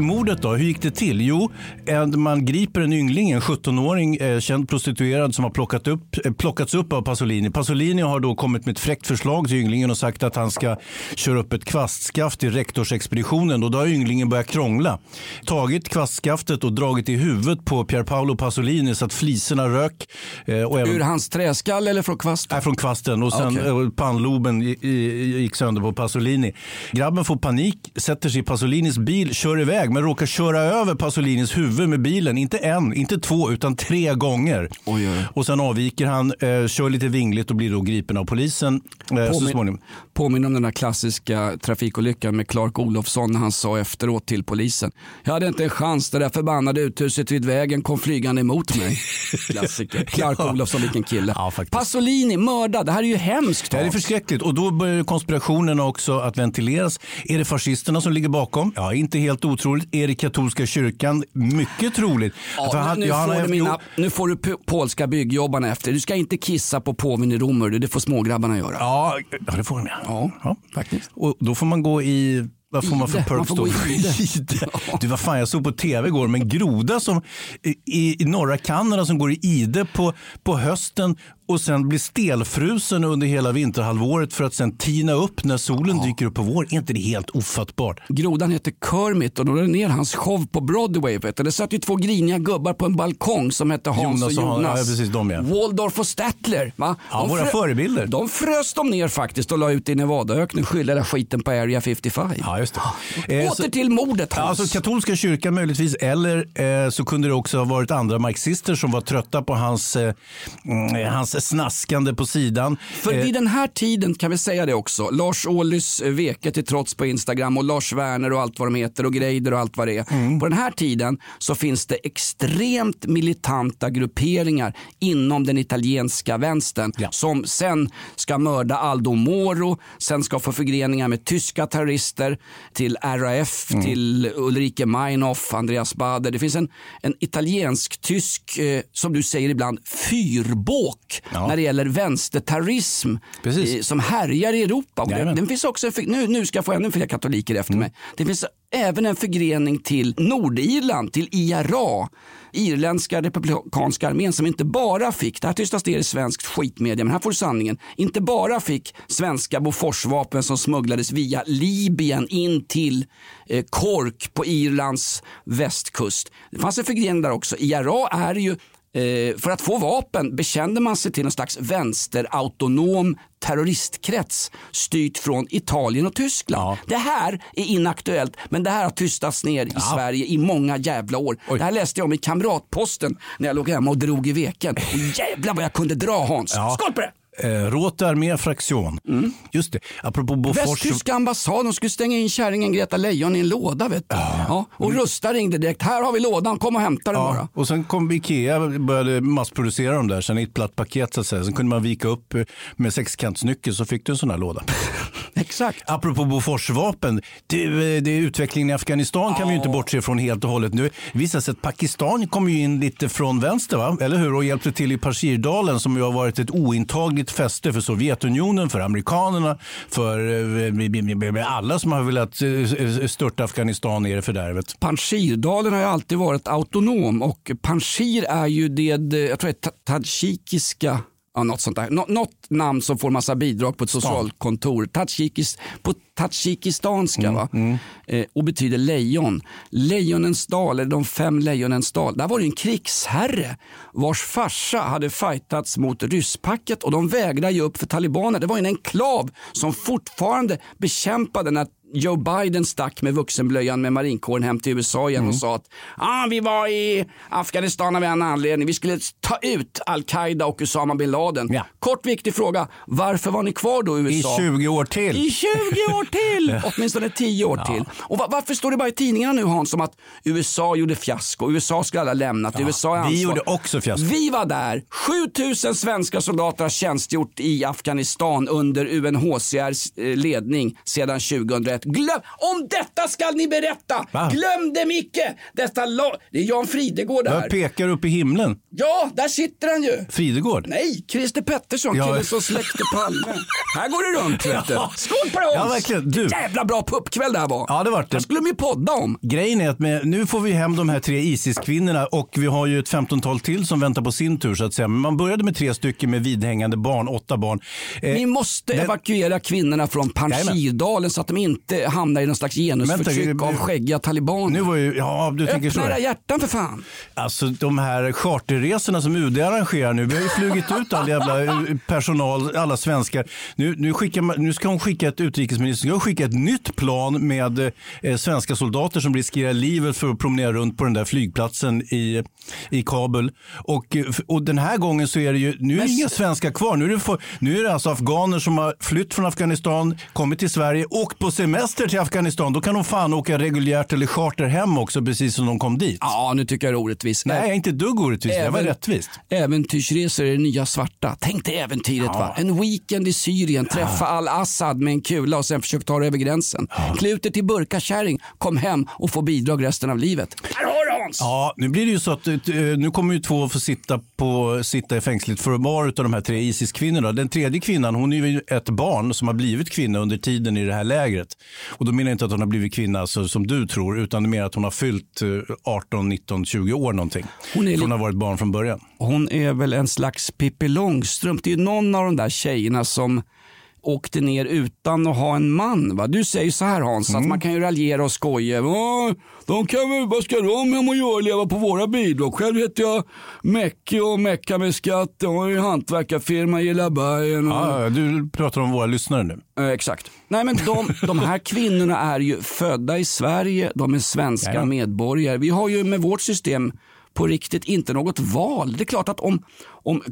Mordet då, hur gick det till? Jo, man griper en yngling, en 17-åring, känd prostituerad som har plockats upp av Pasolini. Pasolini har då kommit med ett fräckt förslag till ynglingen och sagt att han ska köra upp ett kvastskaft i rektorsexpeditionen. Och då har ynglingen börjat krångla. Tagit kvastskaftet och dragit i huvudet på Pierpaolo Pasolini så att fliserna rök. Och även... Ur hans träskall eller från kvasten? Nej, från kvasten. Och sen okay. Pannloben gick sönder på Pasolini. Grabben får panik, sätter sig i Pasolinis bil, kör iväg. Men råkar köra över Pasolinis huvud med bilen. Inte en, inte två, utan 3 gånger. Oj, oj. Och sen avviker han, kör lite vingligt och blir då gripen av polisen. Så småningom. Påminner om den där klassiska trafikolyckan med Clark Olofsson när han sa efteråt till polisen: jag hade inte en chans, det där förbannade uthuset vid vägen kom flygande emot mig. Klassiker. Clark Olofsson, vilken kille. Ja, Pasolini, mördad. Det här är ju hemskt. Det är förskräckligt. Och då börjar konspirationerna också att ventileras. Är det fascisterna som ligger bakom? Ja, inte helt otroligt. Är det katolska kyrkan? Mycket troligt. Ja, nu får du polska byggjobbarna efter. Du ska inte kissa på påven i Rom, det får smågrabbarna göra. Ja, det får de göra. Ja, faktiskt. Och då får man gå i... Vad får man för perks då? Du, vad fan, jag såg på tv igår med en groda som i norra Kanada som går i ide på hösten och sen blir stelfrusen under hela vinterhalvåret för att sen tina upp när solen dyker upp på vår. Är inte det helt ofattbart? Grodan heter Kermit och då är det ner hans show på Broadway. Vet du? Det satt ju 2 griniga gubbar på en balkong som hette Hans och Jonas. Ja, precis, de, ja. Waldorf och Statler. Va? Ja, våra förebilder. De frös dem ner faktiskt och la ut i Nevadaöknen. Skyllade skiten på Area 55. Ja. Just det. Åter till mordet. Alltså katolska kyrkan möjligtvis, eller så kunde det också ha varit andra marxister som var trötta på hans snaskande på sidan. För vid den här tiden kan vi säga det också. Lars Åhlys veke till trots på Instagram och Lars Werner och allt vad de heter och Greider och allt vad det är. Mm. På den här tiden så finns det extremt militanta grupperingar inom den italienska vänstern som sen ska mörda Aldo Moro, sen ska få förgreningar med tyska terrorister, till RAF, till Ulrike Meinhof, Andreas Bader. Det finns en italiensk-tysk, som du säger ibland, fyrbåk när det gäller vänsterterrorism som härjar i Europa. Den finns också, nu ska jag få ännu fler katoliker efter mig. Det finns även en förgrening till Nordirland, till IRA, irländska republikanska armén, som inte bara fick, det här tystas det i svenskt skitmedia, men här får du sanningen, inte bara fick svenska Boforsvapen som smugglades via Libyen in till Cork på Irlands västkust. Det fanns en förgrening där också. IRA är ju, för att få vapen bekände man sig till en slags vänsterautonom terroristkrets styrt från Italien och Tyskland. Ja. Det här är inaktuellt, men det här har tystats ner i Sverige i många jävla år. Oj. Det här läste jag om i Kamratposten när jag låg hemma och drog i veken. Och jävlar vad jag kunde dra, Hans. Ja. Skål på det! Råte arméfraktion. Just det. Apropå Bofors... Västtyska ambassaden skulle stänga in kärringen Greta Leijon i en låda, vet du. Ja. Och Rusta ringde direkt. Här har vi lådan, kom och hämta den bara. Och sen kom Ikea, började massproducera dem där. Sen i ett platt paket så att säga. Sen kunde man vika upp med sexkantsnyckel så fick du en sån här låda. Exakt. Apropå Boforsvapen, det är utvecklingen i Afghanistan kan vi ju inte bortse från helt och hållet nu. Visar sig att Pakistan kom ju in lite från vänster, va? Eller hur? Och hjälpte till i Pashirdalen som ju har varit ett ointagligt evigt fäste för Sovjetunionen, för amerikanerna, för alla som har velat störta Afghanistan ner i fördärvet. Panshirdalen har ju alltid varit autonom, och Panshir är ju det, jag tror det är tadsjikiska, ja, något sånt där. Något namn som får massa bidrag på ett socialkontor. På tadsjikistanska, va? Mm. Och betyder lejon. Lejonens dal, eller de fem lejonens dal. Där var det en krigsherre vars farsa hade fightats mot rysspacket, och de vägrade ju upp för talibaner. Det var en enklav som fortfarande bekämpade när Joe Biden stack med vuxenblöjan med marinkåren hem till USA igen och sa att vi var i Afghanistan av en anledning. Vi skulle ta ut Al-Qaida och Osama bin Laden. Ja. Kort viktig fråga. Varför var ni kvar då i USA? I 20 år till. I 20 år till! Åtminstone 10 år till. Och varför står det bara i tidningarna nu, Hans, som att USA gjorde fiasko, USA skulle alla lämnat, USA är ansvar. Vi gjorde också fiasko. Vi var där. 7000 svenska soldater har tjänstgjort i Afghanistan under UNHCRs ledning sedan 2001. Glöm, om detta ska ni berätta. Va? Glöm det, Micke. Det är Jan Fridegård där. Jag pekar upp i himlen. Ja, där sitter han ju. Fridegård? Nej, Christer Pettersson, killen som släckte Palme. Här går det runt, vet du. Skål på oss. Ja, du. Jävla bra puppkväll det här var. Ja, det var det. Jag skulle ju podda om. Grejen är att nu får vi hem de här 3 ISIS-kvinnorna, och vi har ju ett 15-tal till som väntar på sin tur, så att säga. Men man började med 3 stycken med vidhängande barn, 8 barn. Vi måste evakuera kvinnorna från Panshirdalen så att de inte hamnar i någon slags genusförtryck av skäggiga talibaner. Nu var ju, du tänker så. Öppna hjärtan för fan. Alltså de här charterresorna som UD arrangerar nu. Vi har ju flugit ut all jävla personal, alla svenskar. Nu ska hon skicka ett utrikesminister. Hon ska skicka ett nytt plan med svenska soldater som riskerar livet för att promenera runt på den där flygplatsen i Kabul. Och den här gången så är det ju, nu är det inga svenskar kvar. Nu är det alltså afghaner som har flytt från Afghanistan, kommit till Sverige, åkt på semester till Afghanistan. Då kan de fan åka reguljärt eller charter hem också, precis som de kom dit. Ja, nu tycker jag det är orättvist. Nej, jag är inte dugg orättvist. Det var rättvist. Äventyrsresor är det nya svarta. Tänk dig äventyret, va? En weekend i Syrien, träffa Al-Assad med en kula och sen försöka ta över gränsen. Ja. Klutet till burkakärring, kom hem och få bidrag resten av livet. Här har du, Hans! Ja, nu blir det ju så att nu kommer ju 2 få sitta i fängsligt för var utav de här 3 ISIS-kvinnorna. Den tredje kvinnan, hon är ju ett barn som har blivit kvinna under tiden i det här lägret. Och då menar jag inte att hon har blivit kvinna så, som du tror, utan mer att hon har fyllt 18, 19, 20 år någonting. Hon har varit barn från början. Hon är väl en slags Pippi Långstrump. Det är ju någon av de där tjejerna som åkte ner utan att ha en man, va? Du säger ju så här, Hans, att man kan ju raljera och skoja. De kan väl, vad ska de hem och göra, leva på våra bidrag? Själv heter jag Mäcki och Mäcka med skatt. Och har ju hantverkarfirma i Labergen. Du pratar om våra lyssnare nu. Exakt. Nej, men de här kvinnorna är ju födda i Sverige. De är svenska medborgare. Vi har ju med vårt system på riktigt inte något val. Det är klart att om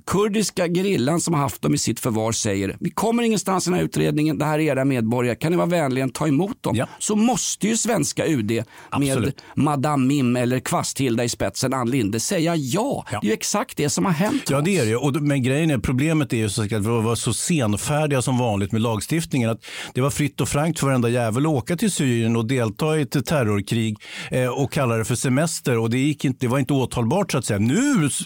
kurdiska gerillan som har haft dem i sitt förvar säger vi kommer ingenstans i den här utredningen, det här är era medborgare, kan ni vara vänligen ta emot dem? Ja. Så måste ju svenska UD med Madame Mim eller Kvasthilda i spetsen, Ann Linde, säga ja. Det är ju exakt det som har hänt. Ja, det är det ju. Men grejen är, problemet är ju så att vi var så senfärdiga som vanligt med lagstiftningen att det var fritt och frankt för varenda jävel att åka till Syrien och delta i ett terrorkrig och kalla det för semester, och det var inte åtalbart så att säga. Nu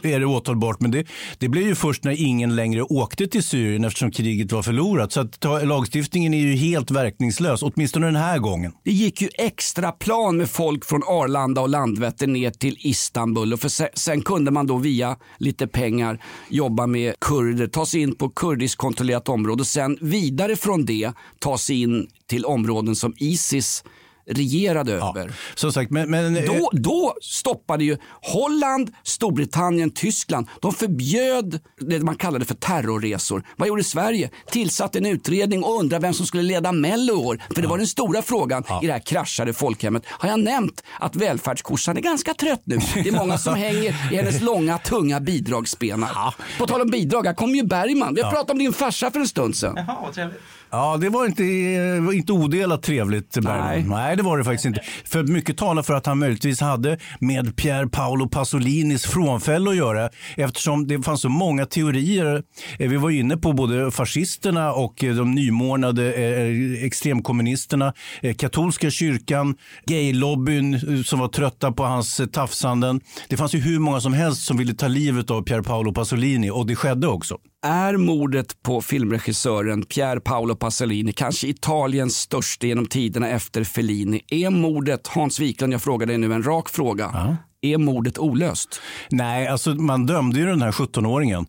är det åtalbart, men det blev ju först när ingen längre åkte till Syrien eftersom kriget var förlorat. Så att lagstiftningen är ju helt verkningslös, åtminstone den här gången. Det gick ju extra plan med folk från Arlanda och Landvetter ner till Istanbul. Och sen kunde man då via lite pengar jobba med kurder, ta sig in på kurdiskkontrollerat område och sen vidare från det ta sig in till områden som ISIS regerade över. Som sagt, men då stoppade ju Holland, Storbritannien, Tyskland. De förbjöd det man kallade för terrorresor. Vad gjorde Sverige? Tillsatte en utredning och undrade vem som skulle leda Mello år. För det var den stora frågan i det här kraschade folkhemmet. Har jag nämnt att välfärdskorsan är ganska trött nu? Det är många som hänger i hennes långa, tunga bidragsbenar. Ja. På tal om bidrag, här kommer ju Bergman. Vi har pratat om din farsa för en stund sedan. Jaha, trevligt. Ja, det var inte odelat trevligt, Bergman. Nej. det var det faktiskt inte. För mycket talar för att han möjligtvis hade med Pier Paolo Pasolinis frånfälle att göra, eftersom det fanns så många teorier. Vi var inne på både fascisterna och de nymornade extremkommunisterna, katolska kyrkan, gaylobbyn som var trötta på hans tafsanden. Det fanns ju hur många som helst som ville ta livet av Pier Paolo Pasolini, och det skedde också. Är mordet på filmregissören Pier Paolo Pasolini kanske Italiens största genom tiderna efter Fellini? Är mordet, Hans Wiklund, jag frågar dig nu en rak fråga. Aha. Är mordet olöst? Nej, alltså man dömde ju den här 17-åringen.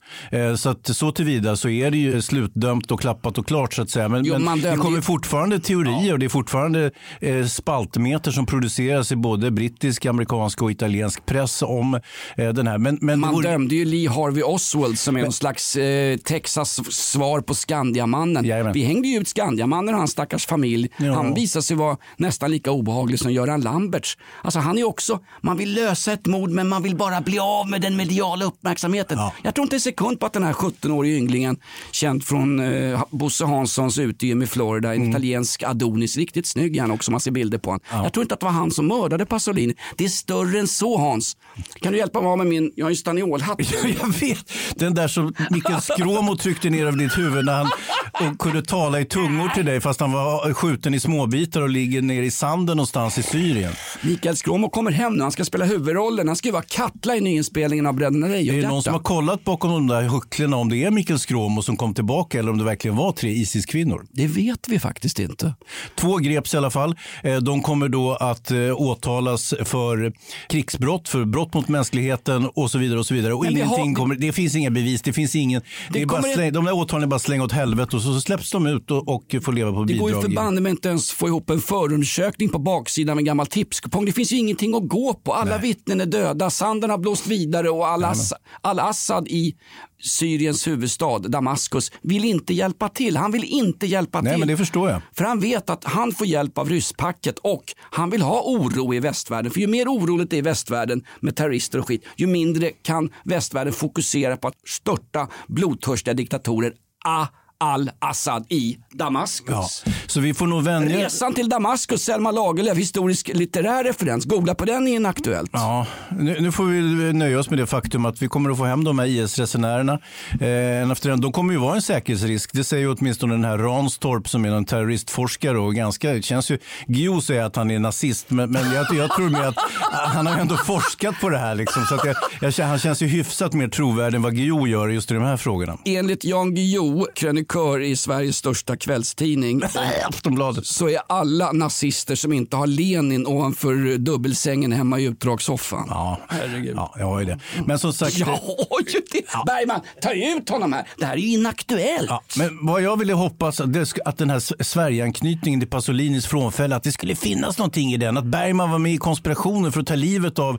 Så att så tillvida så är det ju slutdömt och klappat och klart så att säga. Men, jo, men det kommer ju fortfarande teorier, ja. Och det är fortfarande spaltmeter som produceras i både brittisk, amerikansk och italiensk press om den här. Men man dömde ju Lee Harvey Oswald som är någon slags Texas svar på Skandiamannen. Jajamän. Vi hängde ju ut Skandiamannen och hans stackars familj. Ja. Han visar sig vara nästan lika obehaglig som Göran Lamberts. Alltså han är också, man vill lösa ett mord, men man vill bara bli av med den mediala uppmärksamheten. Ja. Jag tror inte en sekund på att den här 17-åriga ynglingen, känd från Bosse Hanssons utegym i Florida, en italiensk Adonis, riktigt snygg han också, man ser bilder på han. Ja. Jag tror inte att det var han som mördade Pasolini. Det är större än så, Hans. Kan du hjälpa mig med min, jag har ju staniolhatt. Jag vet, den där som Mikael Skråmo tryckte ner över ditt huvud när han och kunde tala i tungor till dig fast han var skjuten i småbitar och ligger ner i sanden någonstans i Syrien. Mikael Skråmo kommer hem nu, han ska spela huvudrollen. Han ska ju vara Katla i nyinspelningen av Bröderna Lejonhjärta. Är det någon som har kollat bakom de där hucklarna om det är Mikael Skråmo som kom tillbaka eller om det verkligen var 3 ISIS-kvinnor? Det vet vi faktiskt inte. 2 greps i alla fall. De kommer då att åtalas för krigsbrott, för brott mot mänskligheten och så vidare och så vidare. Och ingenting kommer, det finns inga bevis, det finns ingen, det är bara de där åtalen är bara slänga åt helvete och så släpps de ut och får leva på bidrag. Det går ju förbannat inte ens få ihop en förundersökning på baksidan med en gammal tipskupong. Det finns ju ingenting att gå på. Alla vittnen är döda, sanden har blåst vidare och Al-Assad i Syriens huvudstad, Damaskus, vill inte hjälpa till. Han vill inte hjälpa till. Nej, men det förstår jag. För han vet att han får hjälp av rysspacket och han vill ha oro i västvärlden. För ju mer oroligt det är i västvärlden med terrorister och skit, ju mindre kan västvärlden fokusera på att störta blodtörstiga diktatorer. Al-Assad i Damaskus. Ja, så vi får nog vänja... Resan till Damaskus, Selma Lagerlöf, historisk litterär referens. Googla på den, är inaktuellt. Ja, nu får vi nöja oss med det faktum att vi kommer att få hem de här IS-resenärerna. De kommer ju vara en säkerhetsrisk. Det säger ju åtminstone den här Ranstorp som är en terroristforskare och ganska... Det känns ju... Gio säger att han är nazist, men jag tror med att han har ändå forskat på det här liksom. Så att han känns ju hyfsat mer trovärdig än vad Gio gör just i de här frågorna. Enligt Jan Gio, krönikör i Sveriges största kvällstidning Aftonbladet, så är alla nazister som inte har Lenin ovanför dubbelsängen hemma i utdragssoffan. Ja, herregud. Ja, jag har ju det. Men som sagt... Jag har ju det. Ja. Bergman, ta ut honom här. Det här är ju inaktuellt. Ja, men vad jag ville hoppas att den här Sverigeanknytningen till Pasolinis frånfälle, att det skulle finnas någonting i den. Att Bergman var med i konspirationen för att ta livet av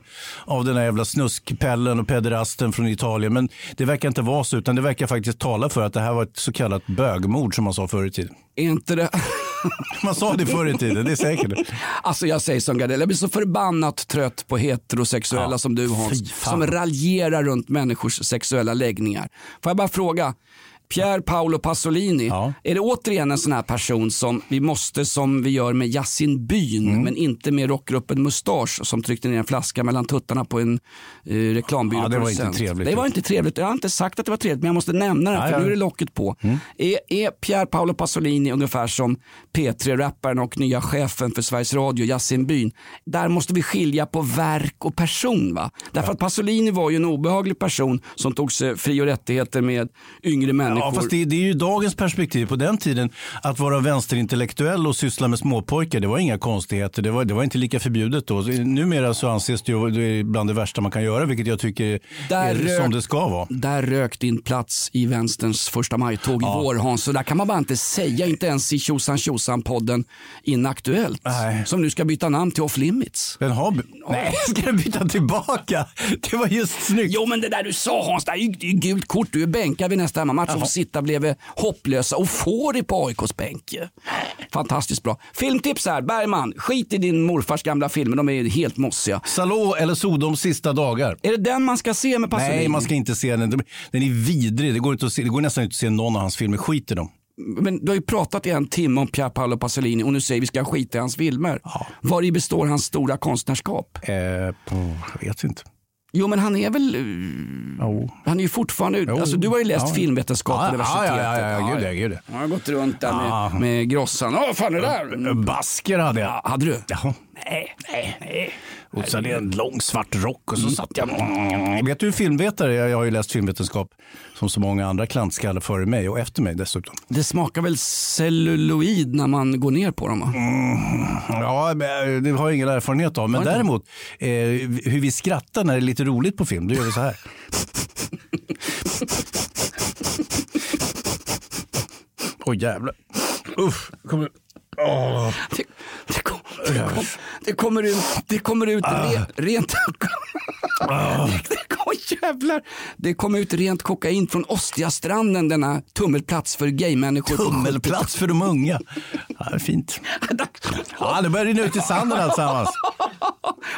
den här jävla snuskpellen och pederasten från Italien. Men det verkar inte vara så, utan det verkar faktiskt tala för att det här var ett så kallat bögmord som man sa förr i tiden. Är inte det... Man sa det förr i tiden, det är säkert. Alltså jag säger som Gardell, jag blir så förbannat trött på heterosexuella som du, Hans, som raljerar runt människors sexuella läggningar. Får jag bara fråga, Pier Paolo Pasolini, är det återigen en sån här person som vi måste, som vi gör med Yasin Byn, men inte med rockgruppen Mustasch som tryckte ner en flaska mellan tuttarna på en reklambyrå? Det var inte trevligt. Det var inte trevligt. Jag har inte sagt att det var trevligt, men jag måste nämna det, för nu är det locket på. Är Pier Paolo Pasolini ungefär som P3-rapparen och nya chefen för Sveriges Radio, Yasin Byn? Där måste vi skilja på verk och person, va? Därför att Pasolini var ju en obehaglig person som tog sig fri- och rättigheter med yngre människor. Ja, fast det är ju dagens perspektiv. På den tiden, att vara vänsterintellektuell och syssla med småpojkar, det var inga konstigheter. Det var inte lika förbjudet då. Numera så anses det ju bland det värsta man kan göra, vilket jag tycker är som det ska vara. Där rök din plats i vänsterns första majtåg i vår, Hans. Så där kan man bara inte säga, inte ens i Tjosan-Tjosan-podden Inaktuellt. Nej. Som nu ska byta namn till Off Limits. Nej, ska den byta tillbaka? Det var just snyggt. Jo, men det där du sa, Hans, det är ju gult kort. Du är bänkad vid nästa match. Sitta blev hopplösa och får i på AIKs bänk. Fantastiskt bra. Filmtips här, Bergman. Skit i din morfars gamla filmer, de är helt mossiga. Salå eller Sodoms sista dagar. Är det den man ska se med Pasolini? Nej, man ska inte se den. Den är vidrig. Det går nästan inte att se någon av hans filmer. Skit i dem. men du har ju pratat i en timme om Pier Paolo Pasolini och nu säger vi ska skita i hans filmer. Ja. Vari består hans stora konstnärskap? Jag vet inte. Jo, men han är väl... Han är ju fortfarande... Alltså, du har ju läst filmvetenskap på universitetet. Ja, gud det. Han har gått runt där med Grossan. Vad fan är det där? Basker hade jag. Hade du? Ja. Nej. Och sen är en lång svart rock och så satt jag... Vet du filmvetare? Jag har ju läst filmvetenskap som så många andra klantskallar före mig och efter mig dessutom. Det smakar väl celluloid när man går ner på dem, va? Ja, det har jag ingen erfarenhet av. Men däremot, hur vi skrattar när det är lite roligt på film, då gör vi så här. Åh, jävlar. Uff, kommer... Oh. Det kommer ut rent Det kommer ut rent kokain från Ostiastranden, denna tummelplats för gaymänniskor. Tummelplats för de unga. Ja, fint. Ja, det börjar rinna ut i sanden alltsammans.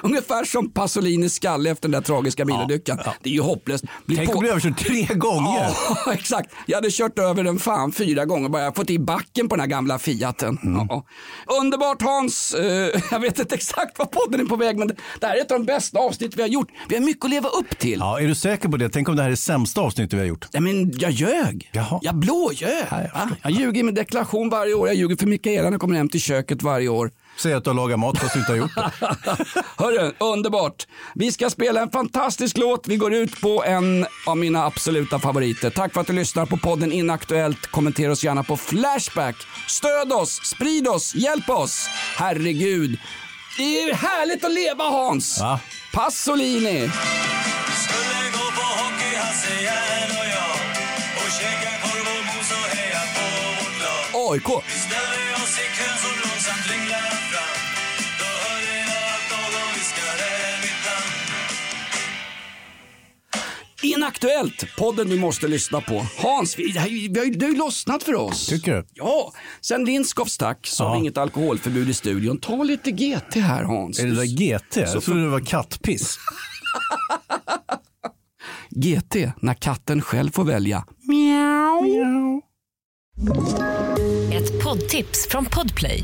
Ungefär som Pasolinis skalle efter den där tragiska bilolyckan. Ja. Det är ju hopplöst. Tänk om du överkört 3 gånger. Ja, exakt. Jag hade kört över den 4 gånger bara. Jag fått i backen på den här gamla Fiaten. Mm. Ja. Underbart, Hans. Jag vet inte exakt vad podden är på väg, men det här är ett av de bästa avsnitt vi har gjort. Vi har mycket att leva upp till. Ja, är du säker på det? Tänk om det här är sämsta avsnittet vi har gjort. Nej, men jag ljög. Jaha. Jag blåljög. Jag ljuger med deklaration varje år. Jag ljuger för Mikaela när jag kommer hem till köket varje år. Säger att du har lagat mat fast du inte har gjort det. Hörru, underbart. Vi ska spela en fantastisk låt. Vi går ut på en av mina absoluta favoriter. Tack för att du lyssnar på podden Inaktuellt. Kommentera oss gärna på Flashback. Stöd oss, sprid oss, hjälp oss. Herregud. Det är ju härligt att leva, Hans. Va? Pasolini. Skulle gå på hockey, Hasse och jag. Och käka korv och mos och heja på vårt lag. AIK. Vi ställer oss i kön som långsamt ringlar fram. Då hörde jag att någon viskade mitt namn. Inaktuellt, podden du måste lyssna på. Hans, du har ju lossnat för oss. Tycker du? Ja, sen Lindskovs tack så har vi inget alkoholförbud i studion. Ta lite GT här, Hans. Är det där GT? Jag trodde det var kattpiss. GT, när katten själv får välja. Miau. Ett poddtips från Podplay.